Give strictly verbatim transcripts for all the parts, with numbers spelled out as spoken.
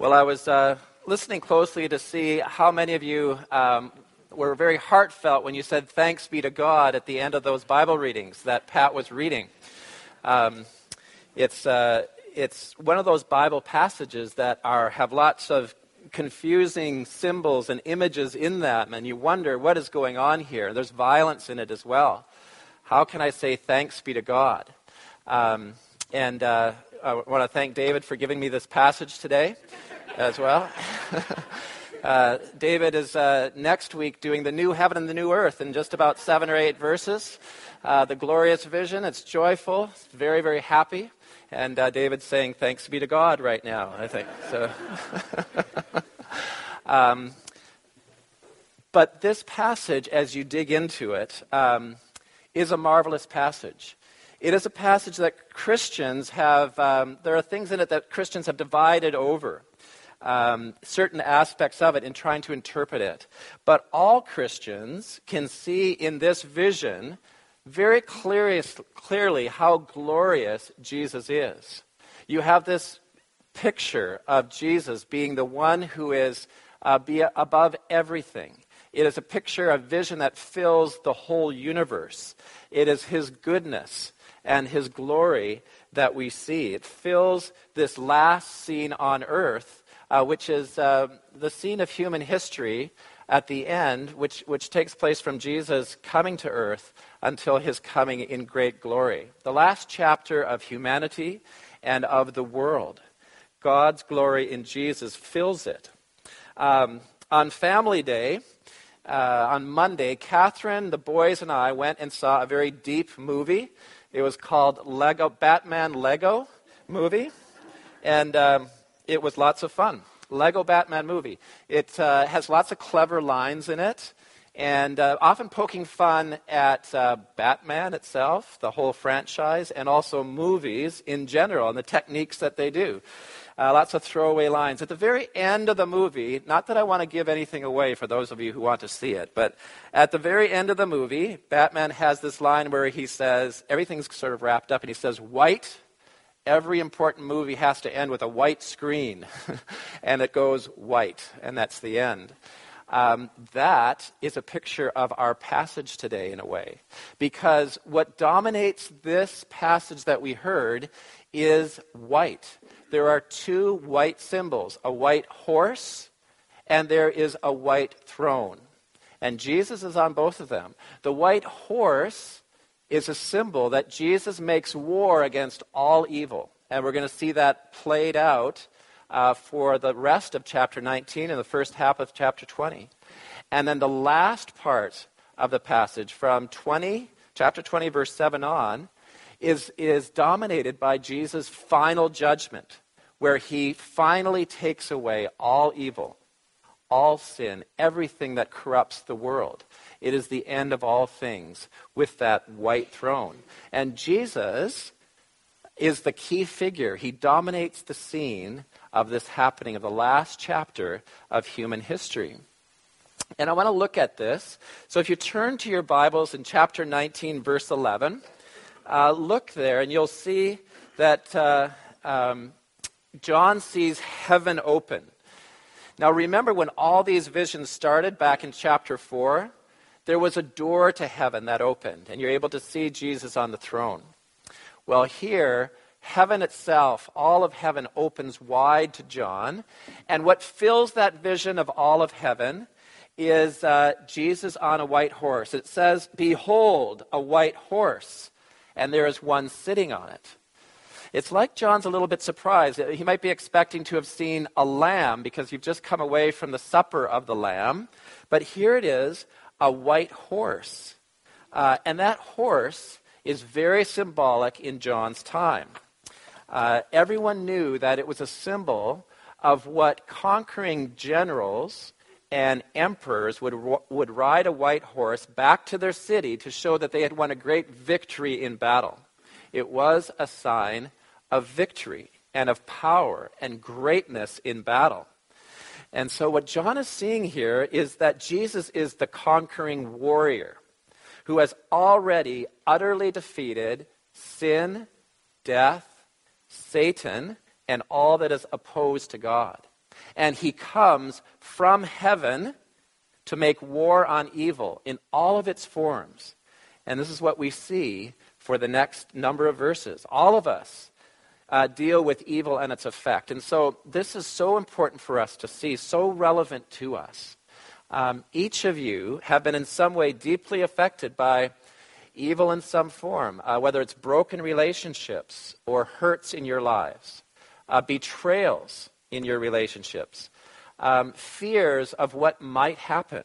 Well, I was uh, listening closely to see how many of you um, were very heartfelt when you said thanks be to God at the end of those Bible readings that Pat was reading. Um, it's uh, it's one of those Bible passages that are have lots of confusing symbols and images in them, and you wonder what is going on here. There's violence in it as well. How can I say thanks be to God? Um, and uh, I want to thank David for giving me this passage today as well. uh, David is uh, next week doing the new heaven and the new earth in just about seven or eight verses. Uh, the glorious vision, it's joyful, it's very, very happy. And uh, David's saying thanks be to God right now, I think. So, um, But this passage, as you dig into it, um, is a marvelous passage. It is a passage that Christians have, um, there are things in it that Christians have divided over, um, certain aspects of it in trying to interpret it. But all Christians can see in this vision very clear, clearly how glorious Jesus is. You have this picture of Jesus being the one who is uh, be above everything. It is a picture, a vision that fills the whole universe. It is his goodness and his glory that we see. It fills this last scene on earth, uh, which is uh, the scene of human history at the end, which, which takes place from Jesus coming to earth until his coming in great glory. The last chapter of humanity and of the world. God's glory in Jesus fills it. Um, on Family Day, uh, on Monday, Catherine, the boys, and I went and saw a very deep movie. It was called Lego Batman Lego Movie, and um, it was lots of fun. Lego Batman Movie. It uh, has lots of clever lines in it, and uh, often poking fun at uh, Batman itself, the whole franchise, and also movies in general, and the techniques that they do. Uh, lots of throwaway lines. At the very end of the movie, not that I want to give anything away for those of you who want to see it, but at the very end of the movie, Batman has this line where he says, everything's sort of wrapped up, and he says, white, every important movie has to end with a white screen. And it goes white, and that's the end. Um, that is a picture of our passage today in a way. Because what dominates this passage that we heard is white. There are two white symbols, a white horse and there is a white throne. And Jesus is on both of them. The white horse is a symbol that Jesus makes war against all evil. And we're going to see that played out uh, for the rest of chapter nineteen and the first half of chapter twenty. And then the last part of the passage from twenty, chapter twenty, verse seven on, Is, is dominated by Jesus' final judgment, where he finally takes away all evil, all sin, everything that corrupts the world. It is the end of all things with that white throne. And Jesus is the key figure. He dominates the scene of this happening, of the last chapter of human history. And I want to look at this. So if you turn to your Bibles in chapter nineteen, verse eleven... Uh, look there, and you'll see that uh, um, John sees heaven open. Now, remember when all these visions started back in chapter four, there was a door to heaven that opened, and you're able to see Jesus on the throne. Well, here, heaven itself, all of heaven opens wide to John, and what fills that vision of all of heaven is uh, Jesus on a white horse. It says, "Behold, a white horse, and there is one sitting on it." It's like John's a little bit surprised. He might be expecting to have seen a lamb because you've just come away from the supper of the lamb. But here it is, a white horse. Uh, and that horse is very symbolic in John's time. Uh, everyone knew that it was a symbol of what conquering generals and emperors would would ride a white horse back to their city to show that they had won a great victory in battle. It was a sign of victory and of power and greatness in battle. And so what John is seeing here is that Jesus is the conquering warrior who has already utterly defeated sin, death, Satan, and all that is opposed to God. and he comes from heaven to make war on evil in all of its forms. And this is what we see for the next number of verses. All of us uh, deal with evil and its effect. And so this is so important for us to see, so relevant to us. Um, each of you have been in some way deeply affected by evil in some form, uh, whether it's broken relationships or hurts in your lives, uh, betrayals in your relationships, um, fears of what might happen.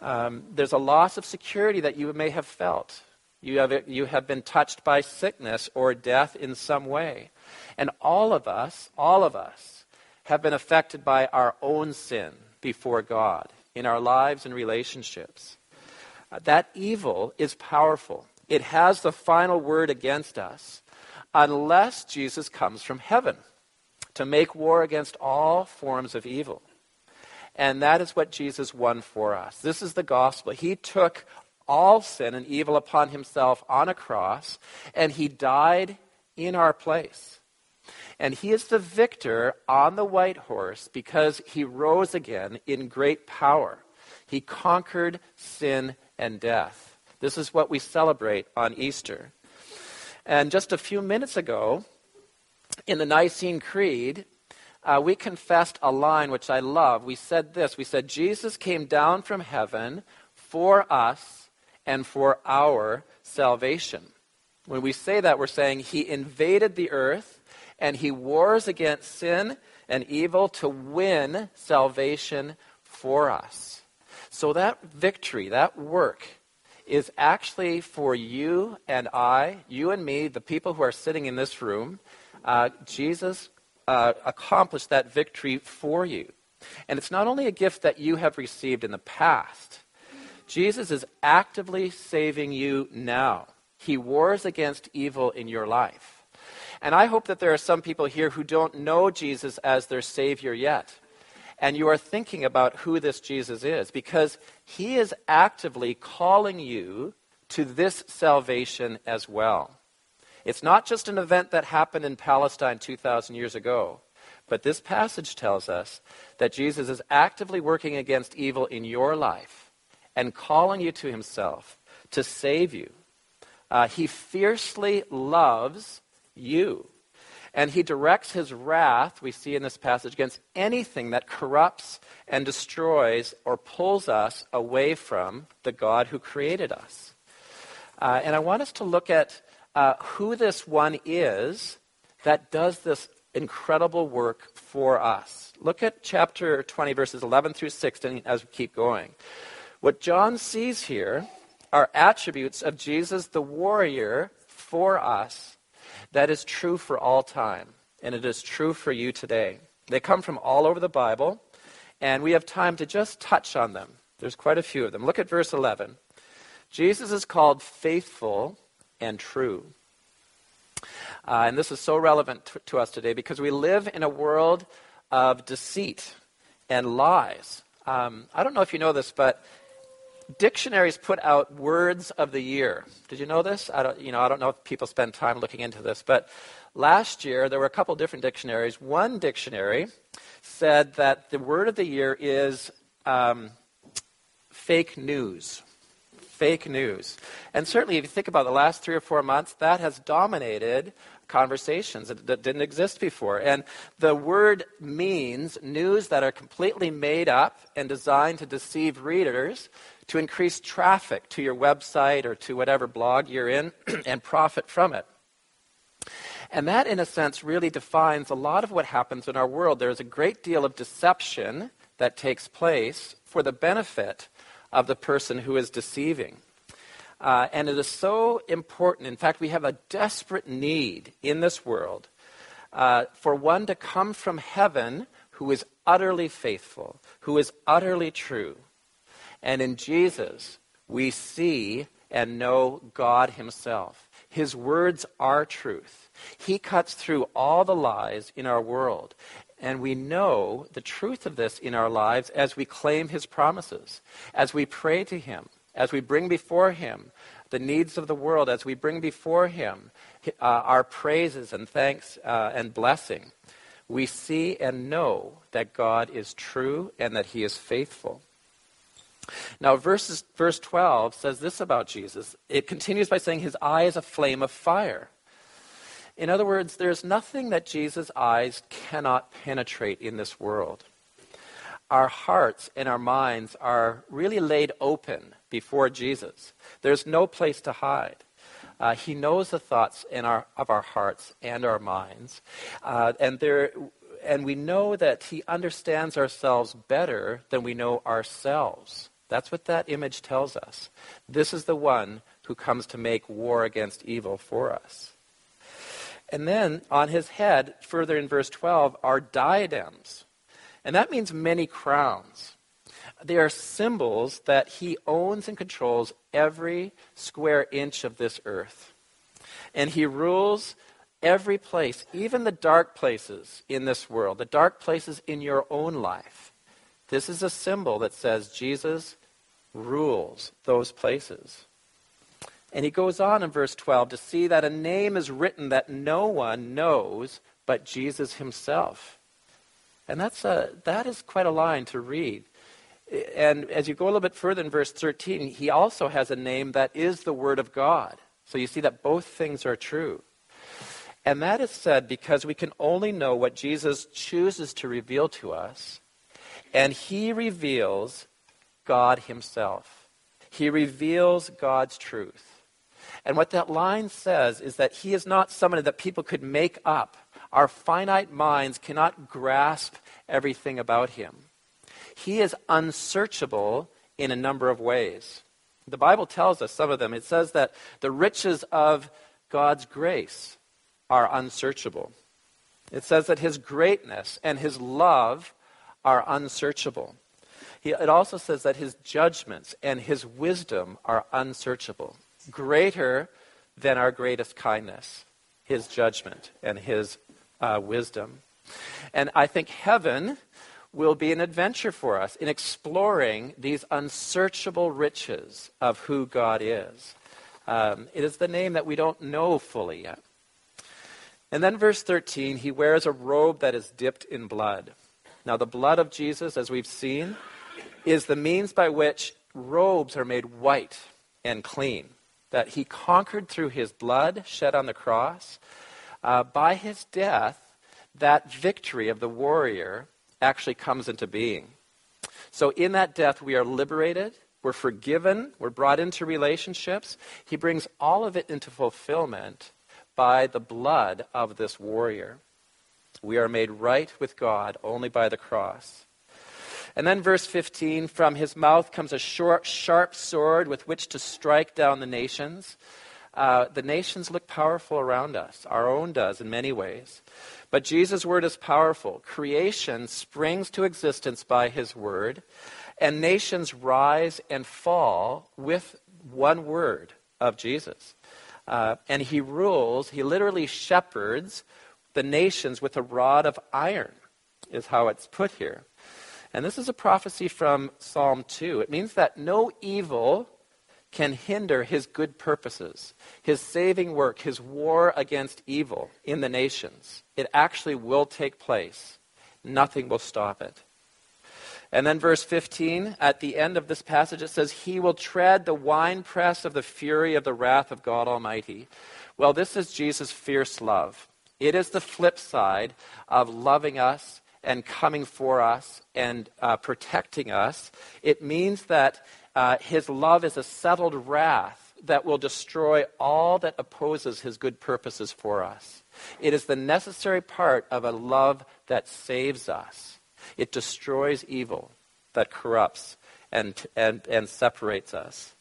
Um, there's a loss of security that you may have felt. You have, you have been touched by sickness or death in some way. And all of us, all of us, have been affected by our own sin before God in our lives and relationships. Uh, that evil is powerful. It has the final word against us unless Jesus comes from heaven to make war against all forms of evil. And that is what Jesus won for us. This is the gospel. He took all sin and evil upon himself on a cross, and he died in our place. And he is the victor on the white horse because he rose again in great power. He conquered sin and death. This is what we celebrate on Easter. And just a few minutes ago, in the Nicene Creed, uh, we confessed a line which I love. We said this. We said, Jesus came down from heaven for us and for our salvation. When we say that, we're saying he invaded the earth, and he wars against sin and evil to win salvation for us. So that victory, that work, is actually for you and I, you and me, the people who are sitting in this room. Uh, Jesus uh, accomplished that victory for you. And it's not only a gift that you have received in the past. Jesus is actively saving you now. He wars against evil in your life. And I hope that there are some people here who don't know Jesus as their Savior yet. And you are thinking about who this Jesus is, because he is actively calling you to this salvation as well. It's not just an event that happened in Palestine two thousand years ago, but this passage tells us that Jesus is actively working against evil in your life and calling you to himself to save you. Uh, he fiercely loves you. And he directs his wrath, we see in this passage, against anything that corrupts and destroys or pulls us away from the God who created us. Uh, and I want us to look at uh, who this one is that does this incredible work for us. Look at chapter twenty, verses eleven through sixteen as we keep going. What John sees here are attributes of Jesus, the warrior, for us. That is true for all time, and it is true for you today. They come from all over the Bible, and we have time to just touch on them. There's quite a few of them. Look at verse eleven. Jesus is called faithful and true. Uh, and this is so relevant to, to us today because we live in a world of deceit and lies. Um, I don't know if you know this, but dictionaries put out words of the year. Did you know this? I don't, you know, I don't know if people spend time looking into this, but last year there were a couple different dictionaries. One dictionary said that the word of the year is um, fake news. Fake news. And certainly if you think about the last three or four months, that has dominated conversations that didn't exist before. And the word means news that are completely made up and designed to deceive readers to increase traffic to your website or to whatever blog you're in and profit from it. And that, in a sense, really defines a lot of what happens in our world. There's a great deal of deception that takes place for the benefit of the person who is deceiving. Uh, and it is so important. In fact, we have a desperate need in this world uh, for one to come from heaven who is utterly faithful, who is utterly true. And in Jesus, we see and know God himself. His words are truth. He cuts through all the lies in our world. And we know the truth of this in our lives as we claim his promises, as we pray to him, as we bring before him the needs of the world, as we bring before him uh, our praises and thanks uh, and blessing. we see and know that God is true and that he is faithful. Now, verses, verse twelve says this about Jesus. It continues by saying his eye is a flame of fire. In other words, there's nothing that Jesus' eyes cannot penetrate in this world. Our hearts and our minds are really laid open before Jesus. There's no place to hide. Uh, he knows the thoughts in our, of our hearts and our minds. Uh, and there... And we know that he understands ourselves better than we know ourselves. That's what that image tells us. This is the one who comes to make war against evil for us. And then on his head, further in verse twelve, are diadems. And that means many crowns. They are symbols that he owns and controls every square inch of this earth. And he rules every place, even the dark places in this world, the dark places in your own life. This is a symbol that says Jesus rules those places. And he goes on in verse twelve to see that a name is written that no one knows but Jesus himself. And that's a, that is quite a line to read. And as you go a little bit further in verse thirteen, he also has a name that is the Word of God. So you see that both things are true. And that is said because we can only know what Jesus chooses to reveal to us. And he reveals God himself. He reveals God's truth. And what that line says is that he is not someone that people could make up. Our finite minds cannot grasp everything about him. He is unsearchable in a number of ways. The Bible tells us some of them. It says that the riches of God's grace are unsearchable. It says that his greatness and his love are unsearchable. He, it also says that his judgments and his wisdom are unsearchable, greater than our greatest kindness, his judgment and his uh, wisdom. And I think heaven will be an adventure for us in exploring these unsearchable riches of who God is. Um, it is the name that we don't know fully yet. And then verse thirteen, he wears a robe that is dipped in blood. Now the blood of Jesus, as we've seen, is the means by which robes are made white and clean, that he conquered through his blood shed on the cross. Uh, by his death, that victory of the warrior actually comes into being. So in that death, we are liberated, we're forgiven, we're brought into relationships. He brings all of it into fulfillment by the blood of this warrior. We are made right with God only by the cross. And then verse fifteen, from his mouth comes a short, sharp sword with which to strike down the nations. Uh, the nations look powerful around us. Our own does in many ways. But Jesus' word is powerful. Creation springs to existence by his word, and nations rise and fall with one word of Jesus. Uh, and he rules, he literally shepherds the nations with a rod of iron, is how it's put here. And this is a prophecy from Psalm two. It means that no evil can hinder his good purposes, his saving work, his war against evil in the nations. It actually will take place. Nothing will stop it. And then verse fifteen, at the end of this passage, it says, he will tread the winepress of the fury of the wrath of God Almighty. Well, this is Jesus' fierce love. It is the flip side of loving us and coming for us and uh, protecting us. It means that uh, his love is a settled wrath that will destroy all that opposes his good purposes for us. It is the necessary part of a love that saves us. It destroys evil that corrupts and, and and separates us.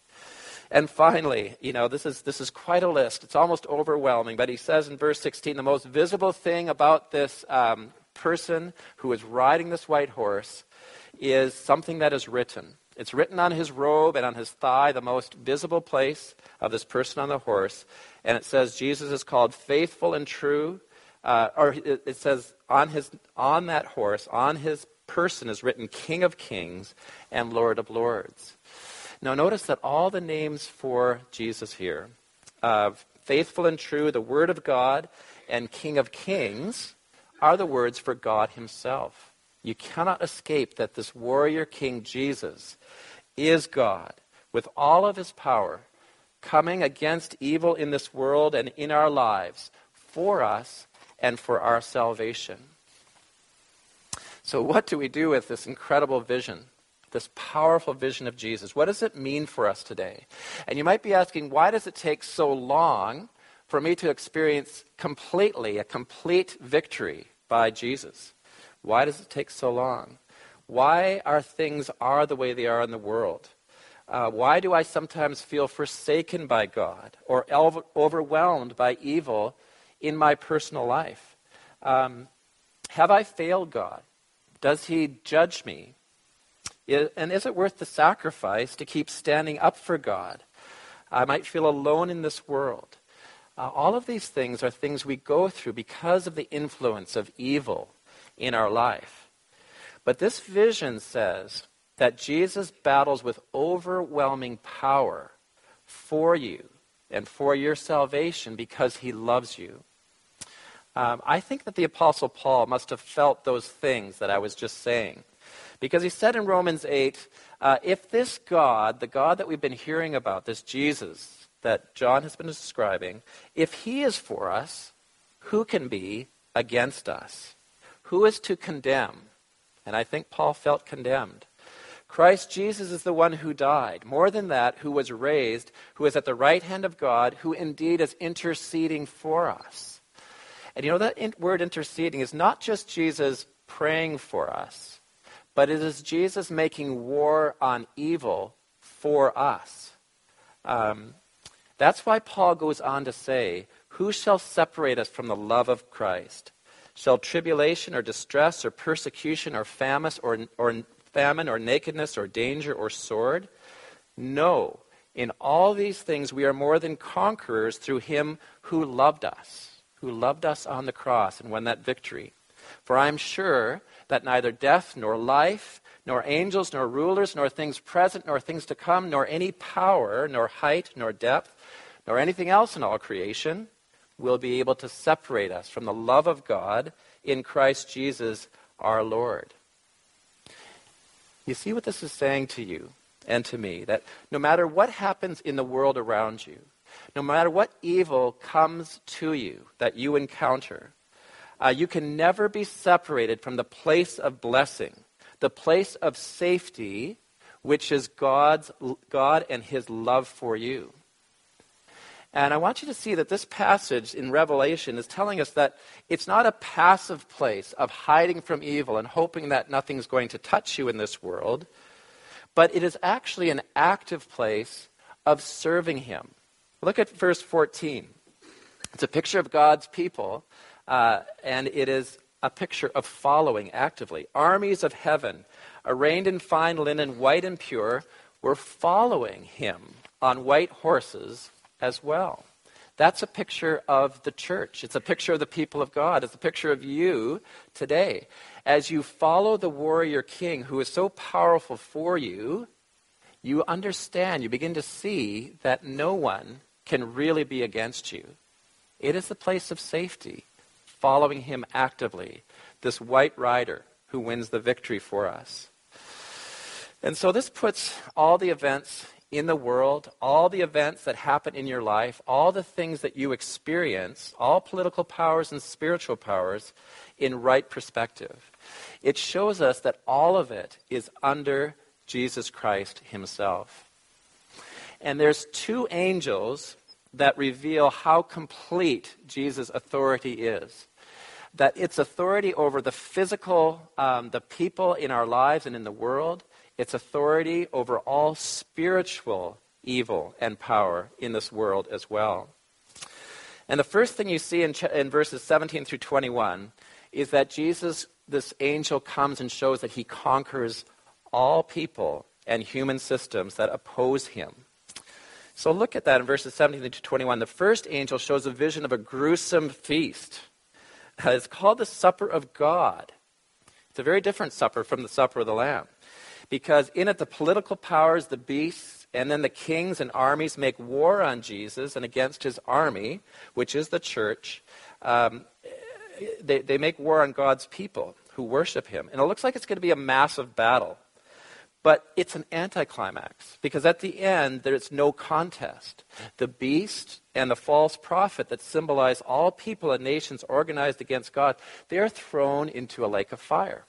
And finally, you know, this is this is quite a list. It's almost overwhelming. But he says in verse sixteen, the most visible thing about this um, person who is riding this white horse is something that is written. It's written on his robe and on his thigh, the most visible place of this person on the horse. And it says Jesus is called faithful and true. Uh, or it, it says on his on that horse, on his person is written King of Kings and Lord of Lords. Now notice that all the names for Jesus here, uh, faithful and true, the Word of God, and King of Kings are the words for God himself. You cannot escape that this warrior king Jesus is God with all of his power coming against evil in this world and in our lives for us and for our salvation. So what do we do with this incredible vision, this powerful vision of Jesus? What does it mean for us today? And you might be asking, why does it take so long for me to experience completely a complete victory by Jesus? Why does it take so long? Why are things are the way they are in the world? Uh, why do I sometimes feel forsaken by God or el- overwhelmed by evil in my personal life? Um, have I failed God? Does he judge me? Is, and is it worth the sacrifice to keep standing up for God? I might feel alone in this world. Uh, all of these things are things we go through because of the influence of evil in our life. But this vision says that Jesus battles with overwhelming power for you and for your salvation because he loves you. Um, I think that the Apostle Paul must have felt those things that I was just saying. Because he said in Romans eight, uh, if this God, the God that we've been hearing about, this Jesus that John has been describing, if he is for us, who can be against us? Who is to condemn? And I think Paul felt condemned. Christ Jesus is the one who died. More than that, who was raised, who is at the right hand of God, who indeed is interceding for us. And you know, that in- word interceding is not just Jesus praying for us, but it is Jesus making war on evil for us. Um, that's why Paul goes on to say, who shall separate us from the love of Christ? Shall tribulation or distress or persecution or famine or, or famine or nakedness or danger or sword? No, in all these things we are more than conquerors through him who loved us. who loved us on the cross and won that victory. For I am sure that neither death nor life, nor angels nor rulers, nor things present nor things to come, nor any power, nor height nor depth, nor anything else in all creation will be able to separate us from the love of God in Christ Jesus our Lord. You see what this is saying to you and to me, that no matter what happens in the world around you, no matter what evil comes to you that you encounter, uh, you can never be separated from the place of blessing, the place of safety, which is God's God and his love for you. And I want you to see that this passage in Revelation is telling us that it's not a passive place of hiding from evil and hoping that nothing's going to touch you in this world, but it is actually an active place of serving him. Look at verse fourteen. It's a picture of God's people, uh, and it is a picture of following actively. Armies of heaven, arrayed in fine linen, white and pure, were following him on white horses as well. That's a picture of the church. It's a picture of the people of God. It's a picture of you today. As you follow the warrior king who is so powerful for you, you understand, you begin to see that no one can really be against you. It is the place of safety, following him actively, this white rider who wins the victory for us. And so this puts all the events in the world, all the events that happen in your life, all the things that you experience, all political powers and spiritual powers, in right perspective. It shows us that all of it is under Jesus Christ himself. And there's two angels that reveal how complete Jesus' authority is. That its authority over the physical, um, the people in our lives and in the world, its authority over all spiritual evil and power in this world as well. And the first thing you see in, ch- in verses seventeen through twenty-one is that Jesus, this angel comes and shows that he conquers all people and human systems that oppose him. So look at that in verses seventeen to twenty-one. The first angel shows a vision of a gruesome feast. It's called the Supper of God. It's a very different supper from the Supper of the Lamb, because in it the political powers, the beasts, and then the kings and armies make war on Jesus and against his army, which is the church. Um, they, they make war on God's people who worship him. And it looks like it's going to be a massive battle. But it's an anticlimax, because at the end, there's no contest. The beast and the false prophet that symbolize all people and nations organized against God, they're thrown into a lake of fire.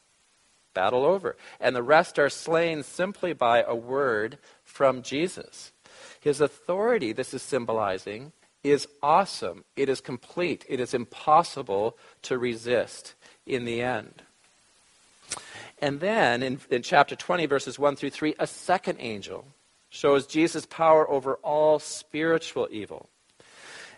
Battle over. And the rest are slain simply by a word from Jesus. His authority, this is symbolizing, is awesome. It is complete. It is impossible to resist in the end. And then in, in chapter twenty, verses one through three, a second angel shows Jesus' power over all spiritual evil.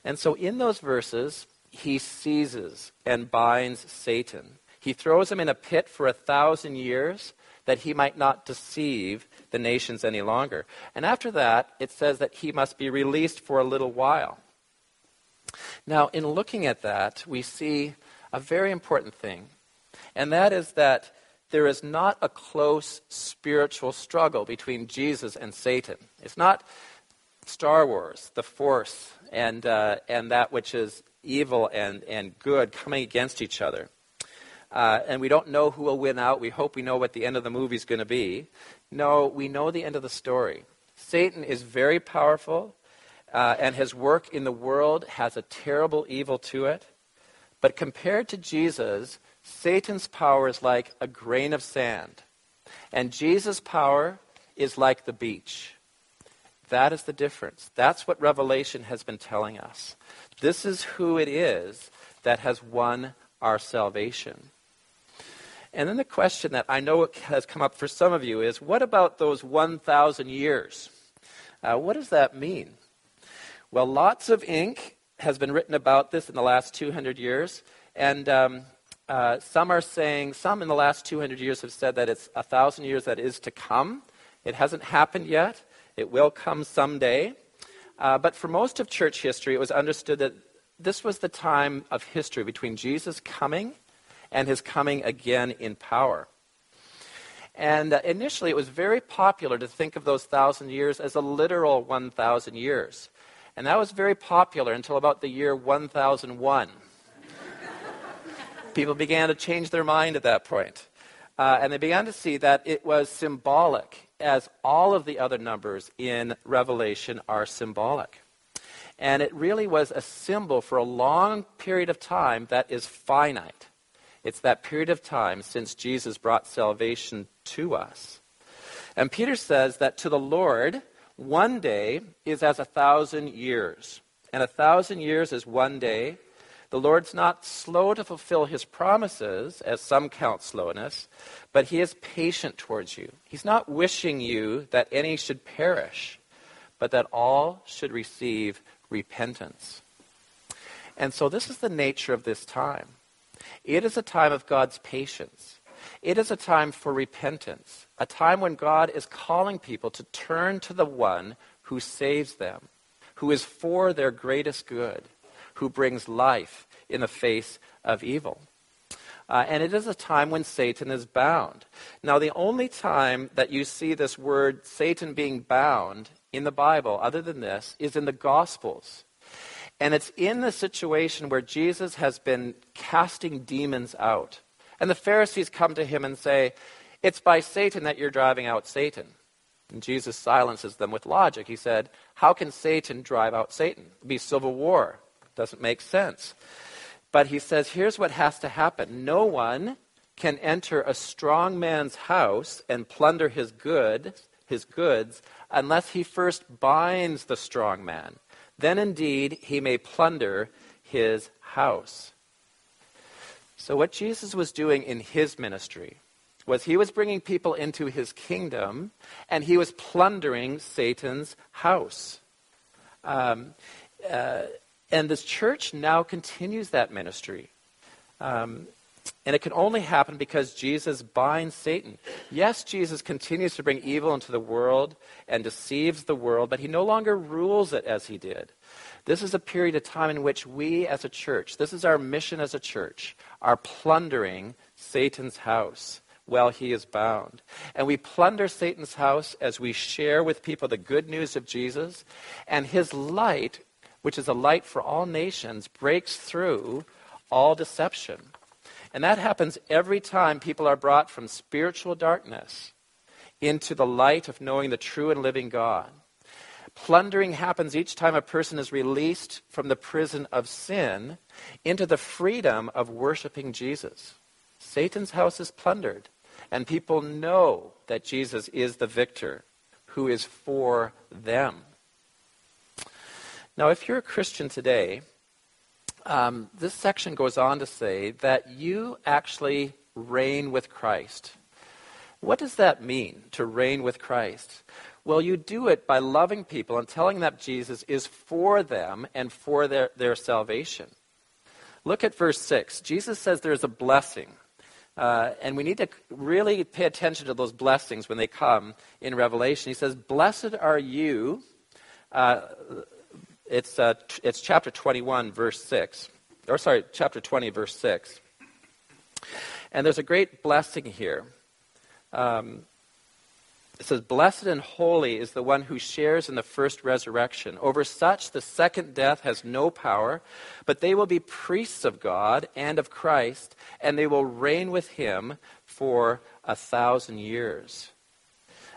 And so in those verses, he seizes and binds Satan. He throws him in a pit for a thousand years that he might not deceive the nations any longer. And after that, it says that he must be released for a little while. Now, in looking at that, we see a very important thing, and that is that there is not a close spiritual struggle between Jesus and Satan. It's not Star Wars, the Force, and uh, and that which is evil and, and good coming against each other. Uh, and we don't know who will win out. We hope we know what the end of the movie is going to be. No, we know the end of the story. Satan is very powerful, uh, and his work in the world has a terrible evil to it. But compared to Jesus, Satan's power is like a grain of sand, and Jesus' power is like the beach. That is the difference. That's what Revelation has been telling us. This is who it is that has won our salvation. And then the question that I know has come up for some of you is, what about those one thousand years? Uh, what does that mean? Well, lots of ink has been written about this in the last two hundred years, and um, Uh, some are saying, some in the last two hundred years have said that it's a thousand years that is to come. It hasn't happened yet. It will come someday. Uh, but for most of church history, it was understood that this was the time of history between Jesus' coming and his coming again in power. And uh, initially, it was very popular to think of those thousand years as a literal one thousand years. And that was very popular until about the year one thousand one. People began to change their mind at that point. Uh, and they began to see that it was symbolic, as all of the other numbers in Revelation are symbolic. And it really was a symbol for a long period of time that is finite. It's that period of time since Jesus brought salvation to us. And Peter says that to the Lord, one day is as a thousand years. And a thousand years is one day. The Lord's not slow to fulfill his promises, as some count slowness, but he is patient towards you. He's not wishing you that any should perish, but that all should receive repentance. And so this is the nature of this time. It is a time of God's patience. It is a time for repentance, a time when God is calling people to turn to the one who saves them, who is for their greatest good, who brings life in the face of evil. Uh, and it is a time when Satan is bound. Now, the only time that you see this word Satan being bound in the Bible, other than this, is in the Gospels. And it's in the situation where Jesus has been casting demons out. And the Pharisees come to him and say, "It's by Satan that you're driving out Satan." And Jesus silences them with logic. He said, "How can Satan drive out Satan? It'd be civil war. Doesn't make sense." But he says, here's what has to happen. No one can enter a strong man's house and plunder his good, his goods, unless he first binds the strong man. Then indeed he may plunder his house. So what Jesus was doing in his ministry was he was bringing people into his kingdom, and he was plundering Satan's house. Um, uh, And this church now continues that ministry. Um, and it can only happen because Jesus binds Satan. Yes, Jesus continues to bring evil into the world and deceives the world, but he no longer rules it as he did. This is a period of time in which we as a church, this is our mission as a church, are plundering Satan's house while he is bound. And we plunder Satan's house as we share with people the good news of Jesus, and his light, which is a light for all nations, breaks through all deception. And that happens every time people are brought from spiritual darkness into the light of knowing the true and living God. Plundering happens each time a person is released from the prison of sin into the freedom of worshiping Jesus. Satan's house is plundered, and people know that Jesus is the victor who is for them. Now, if you're a Christian today, um, this section goes on to say that you actually reign with Christ. What does that mean, to reign with Christ? Well, you do it by loving people and telling them Jesus is for them and for their, their salvation. Look at verse six. Jesus says there's a blessing. Uh, and we need to really pay attention to those blessings when they come in Revelation. He says, blessed are you. Uh, it's, uh, it's chapter twenty-one, verse six. Or sorry, chapter twenty, verse six. And there's a great blessing here. Um, it says, blessed and holy is the one who shares in the first resurrection. Over such, the second death has no power, but they will be priests of God and of Christ, and they will reign with him for a thousand years.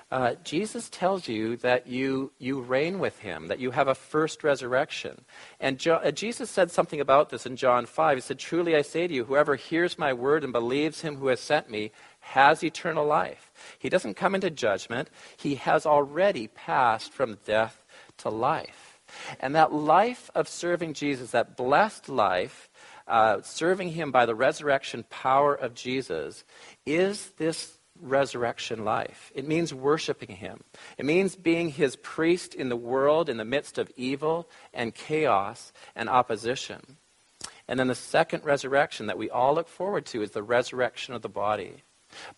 Uh, Jesus tells you that you, you reign with him, that you have a first resurrection. And Jo- uh, Jesus said something about this in John five. He said, truly I say to you, whoever hears my word and believes him who has sent me has eternal life. He doesn't come into judgment. He has already passed from death to life. And that life of serving Jesus, that blessed life, uh, serving him by the resurrection power of Jesus, is this resurrection life. It means worshiping him. It means being his priest in the world in the midst of evil and chaos and opposition. And then the second resurrection that we all look forward to is the resurrection of the body.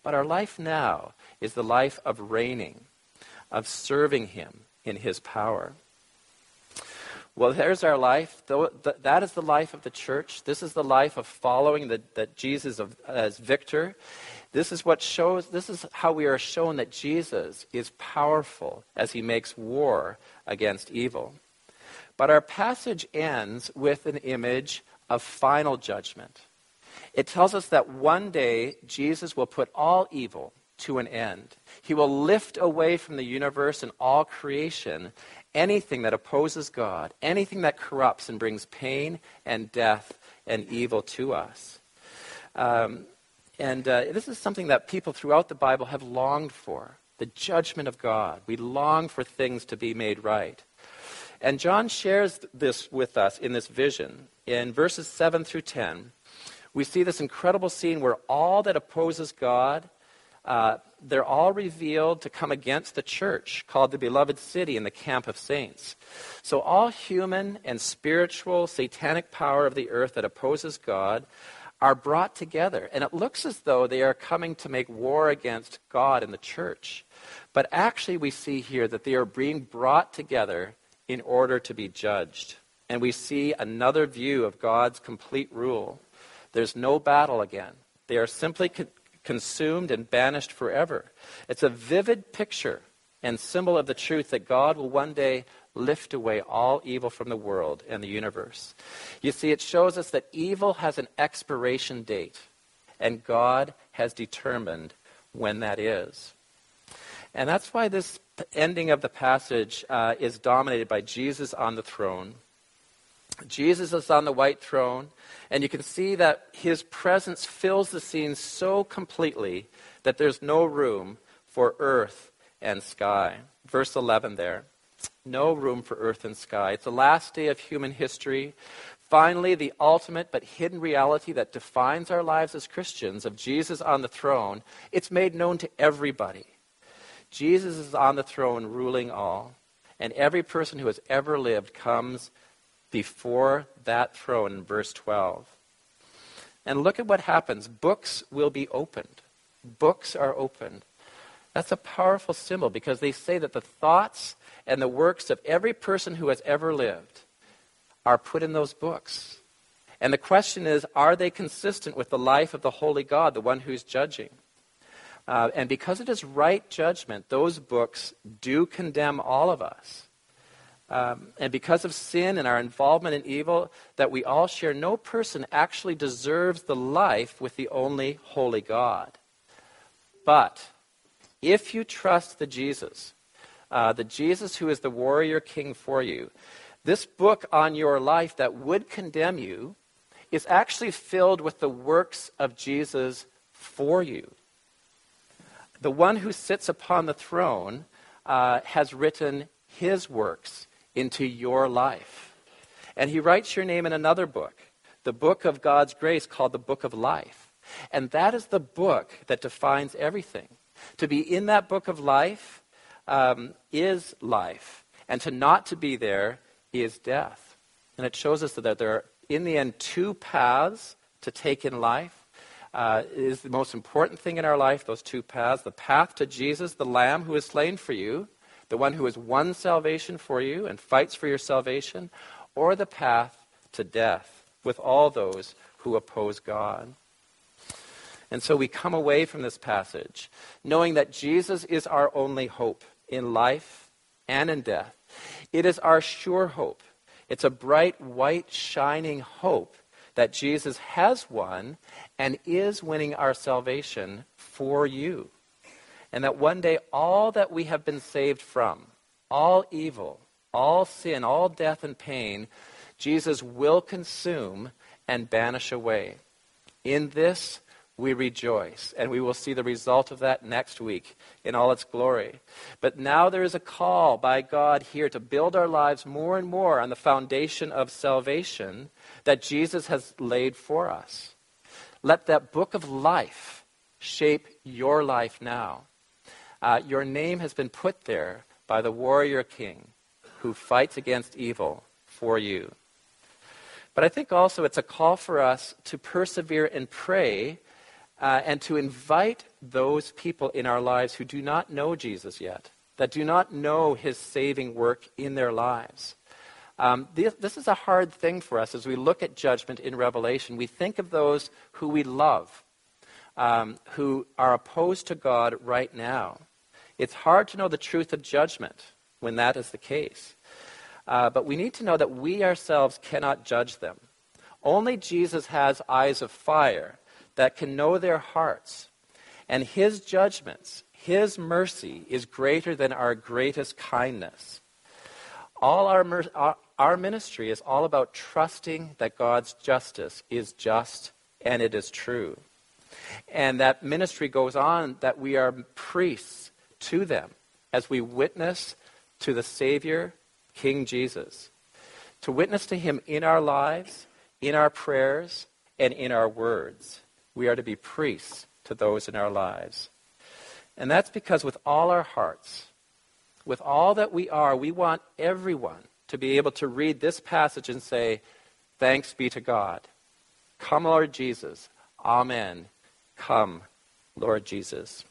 But our life now is the life of reigning, of serving him in his power. Well, there's our life. That is the life of the church. This is the life of following the, that Jesus of, as victor. This is what shows. This is how we are shown that Jesus is powerful as he makes war against evil. But our passage ends with an image of final judgment. It tells us that one day Jesus will put all evil to an end. He will lift away from the universe and all creation anything that opposes God, anything that corrupts and brings pain and death and evil to us. Um, and uh, this is something that people throughout the Bible have longed for, the judgment of God. We long for things to be made right. And John shares this with us in this vision. In verses seven through ten, we see this incredible scene where all that opposes God, uh, they're all revealed to come against the church, called the beloved city and the camp of saints. So all human and spiritual satanic power of the earth that opposes God are brought together. And it looks as though they are coming to make war against God and the church. But actually we see here that they are being brought together in order to be judged. And we see another view of God's complete rule. There's no battle again. They are simply co- consumed and banished forever. It's a vivid picture and symbol of the truth that God will one day lift away all evil from the world and the universe. You see, it shows us that evil has an expiration date, and God has determined when that is. And that's why this ending of the passage uh, is dominated by Jesus on the throne. Jesus is on the white throne, and you can see that his presence fills the scene so completely that there's no room for earth and sky. Verse eleven there, no room for earth and sky. It's the last day of human history. Finally, the ultimate but hidden reality that defines our lives as Christians of Jesus on the throne, it's made known to everybody. Jesus is on the throne ruling all, and every person who has ever lived comes before that throne in verse twelve. And look at what happens. Books will be opened. Books are opened. That's a powerful symbol because they say that the thoughts and the works of every person who has ever lived are put in those books. And the question is, are they consistent with the life of the holy God, the one who's judging? Uh, and because it is right judgment, those books do condemn all of us. Um, and because of sin and our involvement in evil that we all share, no person actually deserves the life with the only holy God. But if you trust the Jesus, uh, the Jesus who is the warrior king for you, this book on your life that would condemn you is actually filled with the works of Jesus for you. The one who sits upon the throne uh, has written his works into your life. And he writes your name in another book, the book of God's grace called the book of life. And that is the book that defines everything. To be in that book of life um, is life. And to not to be there is death. And it shows us that there are, in the end, two paths to take in life. Uh, is the most important thing in our life, those two paths. The path to Jesus, the Lamb who is slain for you, the one who has won salvation for you and fights for your salvation, or the path to death with all those who oppose God. And so we come away from this passage knowing that Jesus is our only hope in life and in death. It is our sure hope. It's a bright, white, shining hope that Jesus has won and is winning our salvation for you. And that one day all that we have been saved from, all evil, all sin, all death and pain, Jesus will consume and banish away. In this we rejoice, and we will see the result of that next week in all its glory. But now there is a call by God here to build our lives more and more on the foundation of salvation that Jesus has laid for us. Let that book of life shape your life now. Uh, your name has been put there by the warrior king who fights against evil for you. But I think also it's a call for us to persevere and pray uh, and to invite those people in our lives who do not know Jesus yet, that do not know his saving work in their lives. Um, this, this is a hard thing for us as we look at judgment in Revelation. We think of those who we love, um, who are opposed to God right now. It's hard to know the truth of judgment when that is the case. Uh, but we need to know that we ourselves cannot judge them. Only Jesus has eyes of fire that can know their hearts. And his judgments, his mercy is greater than our greatest kindness. All our, mer- our, our ministry is all about trusting that God's justice is just and it is true. And that ministry goes on that we are priests to them as we witness to the Savior, King Jesus, to witness to him in our lives, in our prayers, and in our words. We are to be priests to those in our lives. And that's because with all our hearts, with all that we are, we want everyone to be able to read this passage and say, thanks be to God. Come, Lord Jesus. Amen. Come, Lord Jesus.